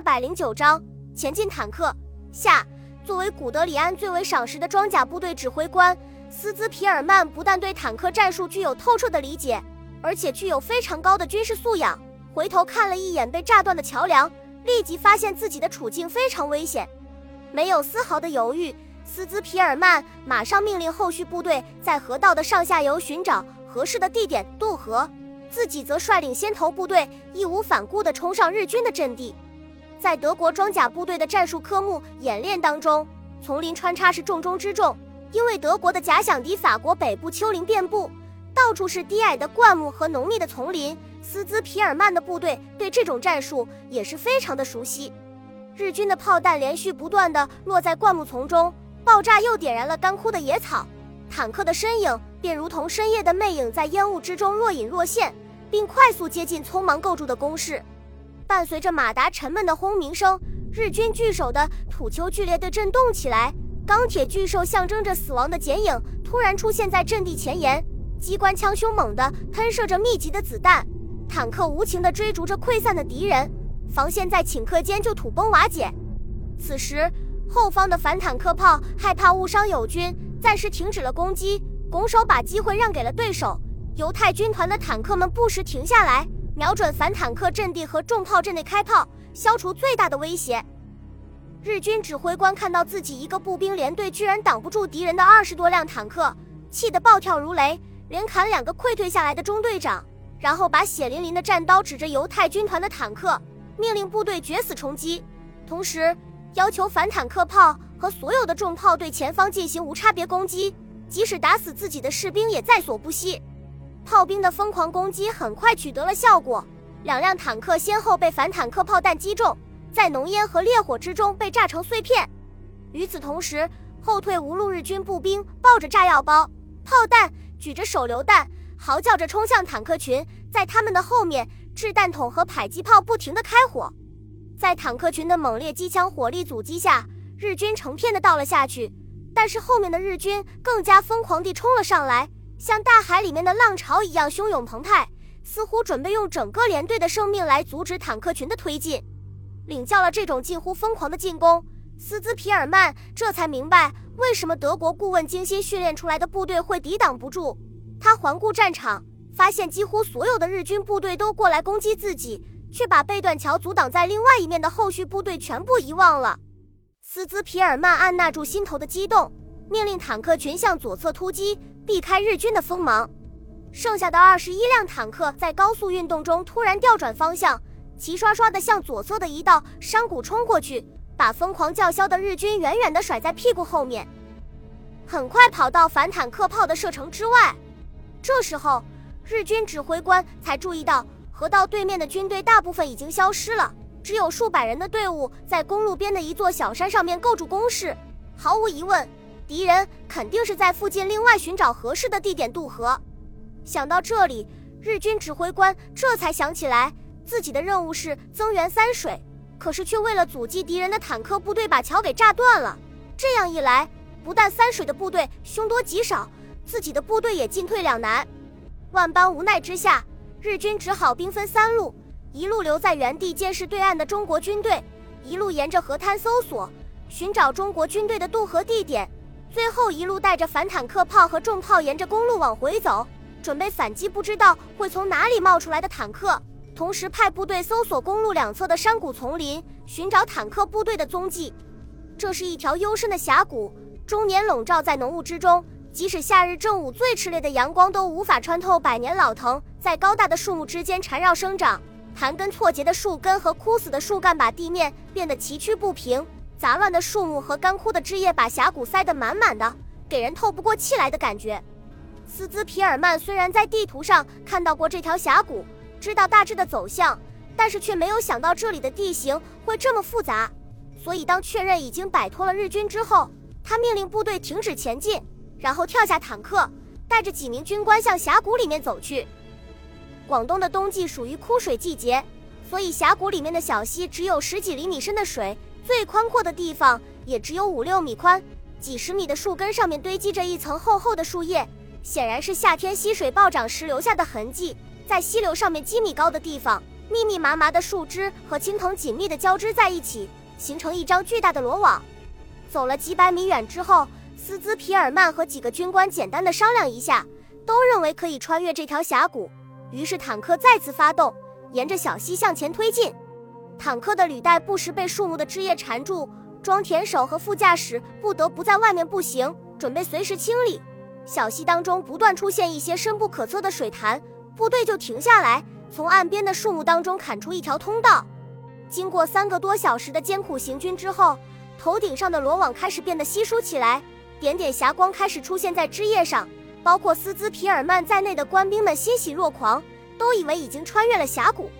209章前进坦克下。作为古德里安最为赏识的装甲部队指挥官，斯兹皮尔曼不但对坦克战术具有透彻的理解，而且具有非常高的军事素养。回头看了一眼被炸断的桥梁，立即发现自己的处境非常危险。没有丝毫的犹豫，斯兹皮尔曼马上命令后续部队在河道的上下游寻找合适的地点渡河，自己则率领先头部队义无反顾地冲上日军的阵地。在德国装甲部队的战术科目演练当中，丛林穿插是重中之重，因为德国的假想敌法国北部丘陵遍布，到处是低矮的灌木和浓密的丛林。斯兹皮尔曼的部队对这种战术也是非常的熟悉。日军的炮弹连续不断地落在灌木丛中，爆炸又点燃了干枯的野草，坦克的身影便如同深夜的魅影，在烟雾之中若隐若现，并快速接近匆忙构筑的工事。伴随着马达沉闷的轰鸣声，日军巨手的土丘剧烈地震动起来，钢铁巨兽象征着死亡的剪影突然出现在阵地前沿，机关枪凶猛地喷射着密集的子弹，坦克无情地追逐着溃散的敌人，防线在顷刻间就土崩瓦解。此时后方的反坦克炮害怕误伤友军，暂时停止了攻击，拱手把机会让给了对手。犹太军团的坦克们不时停下来，瞄准反坦克阵地和重炮阵内开炮，消除最大的威胁。日军指挥官看到自己一个步兵连队居然挡不住敌人的20多辆坦克，气得暴跳如雷，连砍2个溃退下来的中队长，然后把血淋淋的战刀指着犹太军团的坦克，命令部队决死冲击，同时要求反坦克炮和所有的重炮对前方进行无差别攻击，即使打死自己的士兵也在所不惜。炮兵的疯狂攻击很快取得了效果，2辆坦克先后被反坦克炮弹击中，在浓烟和烈火之中被炸成碎片。与此同时，后退无路日军步兵抱着炸药包、炮弹，举着手榴弹，嚎叫着冲向坦克群，在他们的后面，掷弹筒和迫击炮不停地开火。在坦克群的猛烈机枪火力阻击下，日军成片地倒了下去，但是后面的日军更加疯狂地冲了上来，像大海里面的浪潮一样汹涌澎湃，似乎准备用整个连队的生命来阻止坦克群的推进。领教了这种近乎疯狂的进攻，斯兹皮尔曼这才明白为什么德国顾问精心训练出来的部队会抵挡不住。他环顾战场，发现几乎所有的日军部队都过来攻击自己，却把贝断桥阻挡在另外一面的后续部队全部遗忘了。斯兹皮尔曼按捺住心头的激动，命令坦克群向左侧突击，避开日军的锋芒。剩下的21辆坦克在高速运动中突然调转方向，齐刷刷地向左侧的一道山谷冲过去，把疯狂叫嚣的日军远远地甩在屁股后面，很快跑到反坦克炮的射程之外。这时候日军指挥官才注意到，河道对面的军队大部分已经消失了，只有数百人的队伍在公路边的一座小山上面构筑工事。毫无疑问，敌人肯定是在附近另外寻找合适的地点渡河。想到这里，日军指挥官这才想起来，自己的任务是增援三水，可是却为了阻击敌人的坦克部队把桥给炸断了。这样一来，不但三水的部队凶多吉少，自己的部队也进退两难。万般无奈之下，日军只好兵分三路，一路留在原地监视对岸的中国军队，一路沿着河滩搜索寻找中国军队的渡河地点，最后一路带着反坦克炮和重炮沿着公路往回走，准备反击不知道会从哪里冒出来的坦克，同时派部队搜索公路两侧的山谷丛林，寻找坦克部队的踪迹。这是一条幽深的峡谷，终年笼罩在浓雾之中，即使夏日正午最炽烈的阳光都无法穿透百年老藤，在高大的树木之间缠绕生长，盘根错节的树根和枯死的树干把地面变得崎岖不平，杂乱的树木和干枯的枝叶把峡谷塞得满满的，给人透不过气来的感觉。斯兹皮尔曼虽然在地图上看到过这条峡谷，知道大致的走向，但是却没有想到这里的地形会这么复杂，所以当确认已经摆脱了日军之后，他命令部队停止前进，然后跳下坦克，带着几名军官向峡谷里面走去。广东的冬季属于枯水季节，所以峡谷里面的小溪只有10几厘米深的水，最宽阔的地方也只有5、6米宽，几十米的树根上面堆积着一层厚厚的树叶，显然是夏天溪水暴涨时留下的痕迹，在溪流上面几米高的地方，密密麻麻的树枝和青藤紧密地交织在一起，形成一张巨大的罗网。走了几百米远之后，斯兹皮尔曼和几个军官简单地商量一下，都认为可以穿越这条峡谷。于是坦克再次发动，沿着小溪向前推进。坦克的履带不时被树木的枝叶缠住，装填手和副驾驶不得不在外面步行，准备随时清理。小溪当中不断出现一些深不可测的水潭，部队就停下来，从岸边的树木当中砍出一条通道。经过3个多小时的艰苦行军之后，头顶上的罗网开始变得稀疏起来，点点霞光开始出现在枝叶上，包括斯兹皮尔曼在内的官兵们欣喜若狂，都以为已经穿越了峡谷。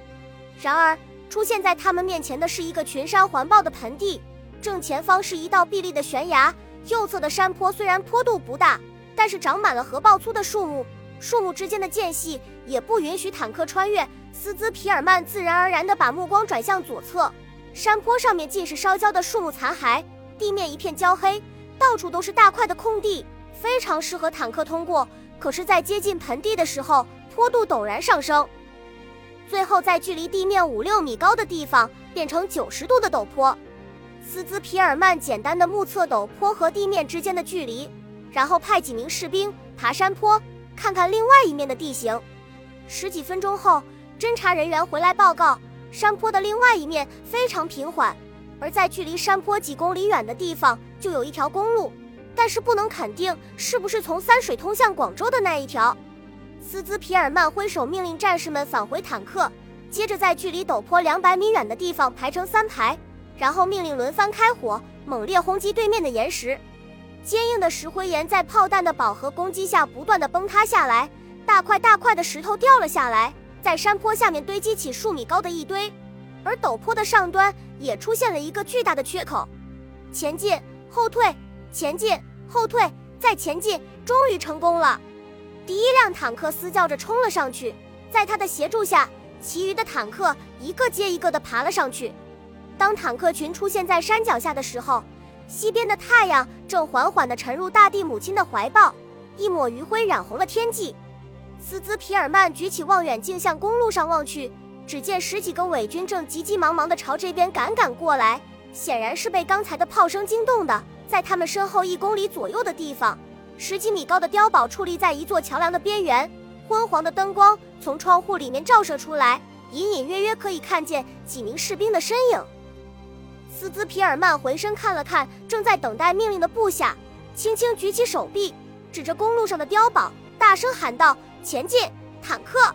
然而，出现在他们面前的是一个群山环抱的盆地，正前方是一道壁立的悬崖，右侧的山坡虽然坡度不大，但是长满了核爆粗的树木，树木之间的间隙也不允许坦克穿越。斯兹皮尔曼自然而然地把目光转向左侧，山坡上面尽是烧焦的树木残骸，地面一片焦黑，到处都是大块的空地，非常适合坦克通过。可是在接近盆地的时候，坡度陡然上升，最后在距离地面5-6米高的地方变成90度的陡坡。斯兹皮尔曼简单的目测陡坡和地面之间的距离，然后派几名士兵爬山坡，看看另外一面的地形。10几分钟后，侦察人员回来报告，山坡的另外一面非常平缓，而在距离山坡几公里远的地方就有一条公路，但是不能肯定是不是从三水通向广州的那一条。斯兹皮尔曼挥手命令战士们返回坦克，接着在距离陡坡200米远的地方排成3排，然后命令轮番开火，猛烈轰击对面的岩石。坚硬的石灰岩在炮弹的饱和攻击下不断地崩塌下来，大块大块的石头掉了下来，在山坡下面堆积起数米高的一堆。而陡坡的上端也出现了一个巨大的缺口，前进后退，前进后退，再前进，终于成功了。第一辆坦克嘶叫着冲了上去，在他的协助下，其余的坦克一个接一个地爬了上去。当坦克群出现在山脚下的时候，西边的太阳正缓缓地沉入大地母亲的怀抱，一抹余晖染红了天际。斯兹皮尔曼举起望远镜向公路上望去，只见10几个伪军正急急忙忙地朝这边赶过来，显然是被刚才的炮声惊动的。在他们身后1公里左右的地方，10几米高的碉堡矗立在一座桥梁的边缘，昏黄的灯光从窗户里面照射出来，隐隐约约可以看见几名士兵的身影。斯兹皮尔曼回身看了看正在等待命令的部下，轻轻举起手臂，指着公路上的碉堡大声喊道：前进，坦克！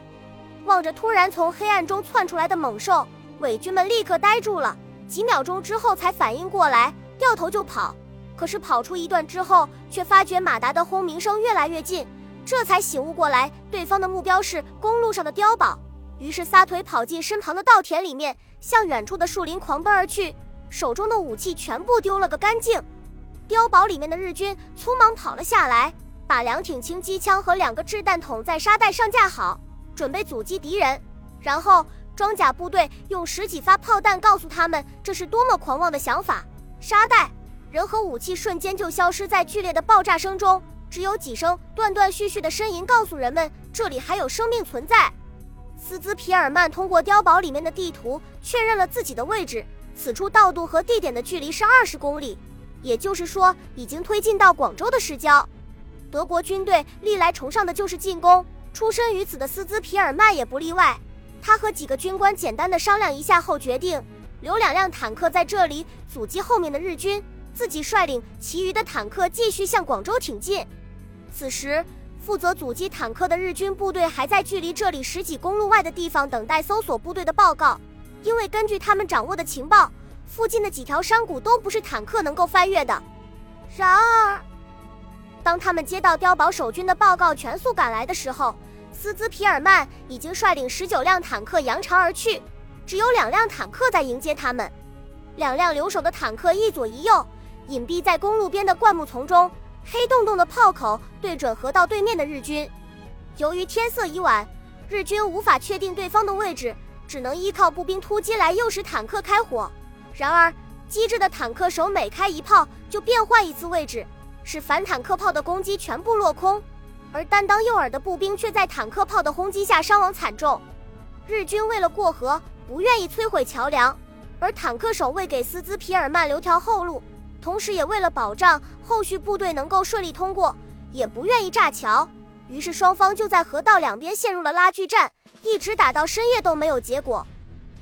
望着突然从黑暗中窜出来的猛兽，伪军们立刻呆住了，几秒钟之后才反应过来，掉头就跑。可是跑出一段之后，却发觉马达的轰鸣声越来越近，这才醒悟过来，对方的目标是公路上的碉堡。于是撒腿跑进身旁的稻田里面，向远处的树林狂奔而去，手中的武器全部丢了个干净。碉堡里面的日军匆忙跑了下来，把2挺轻机枪和2个掷弹筒在沙袋上架好，准备阻击敌人。然后装甲部队用10几发炮弹告诉他们这是多么狂妄的想法。沙袋、人和武器瞬间就消失在剧烈的爆炸声中，只有几声断断续续的呻吟告诉人们这里还有生命存在。斯兹皮尔曼通过碉堡里面的地图确认了自己的位置，此处道路和地点的距离是20公里，也就是说已经推进到广州的市郊。德国军队历来崇尚的就是进攻，出身于此的斯兹皮尔曼也不例外。他和几个军官简单的商量一下后决定，留2辆坦克在这里阻击后面的日军，自己率领其余的坦克继续向广州挺进。此时，负责阻击坦克的日军部队还在距离这里10几公路外的地方等待搜索部队的报告，因为根据他们掌握的情报，附近的几条山谷都不是坦克能够翻越的。然而，当他们接到碉堡守军的报告全速赶来的时候，斯兹皮尔曼已经率领19辆坦克扬长而去，只有2辆坦克在迎接他们。2辆留守的坦克一左一右，隐蔽在公路边的灌木丛中，黑洞洞的炮口对准河道对面的日军。由于天色已晚，日军无法确定对方的位置，只能依靠步兵突击来诱使坦克开火。然而，机智的坦克手每开一炮就变换一次位置，使反坦克炮的攻击全部落空，而担当诱饵的步兵却在坦克炮的轰击下伤亡惨重。日军为了过河，不愿意摧毁桥梁，而坦克手为给斯兹皮尔曼留条后路，同时也为了保障后续部队能够顺利通过，也不愿意炸桥。于是双方就在河道两边陷入了拉锯战，一直打到深夜都没有结果。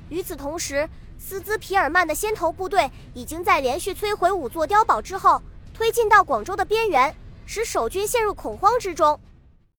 与此同时，斯兹皮尔曼的先头部队已经在连续摧毁5座碉堡之后推进到广州的边缘，使守军陷入恐慌之中。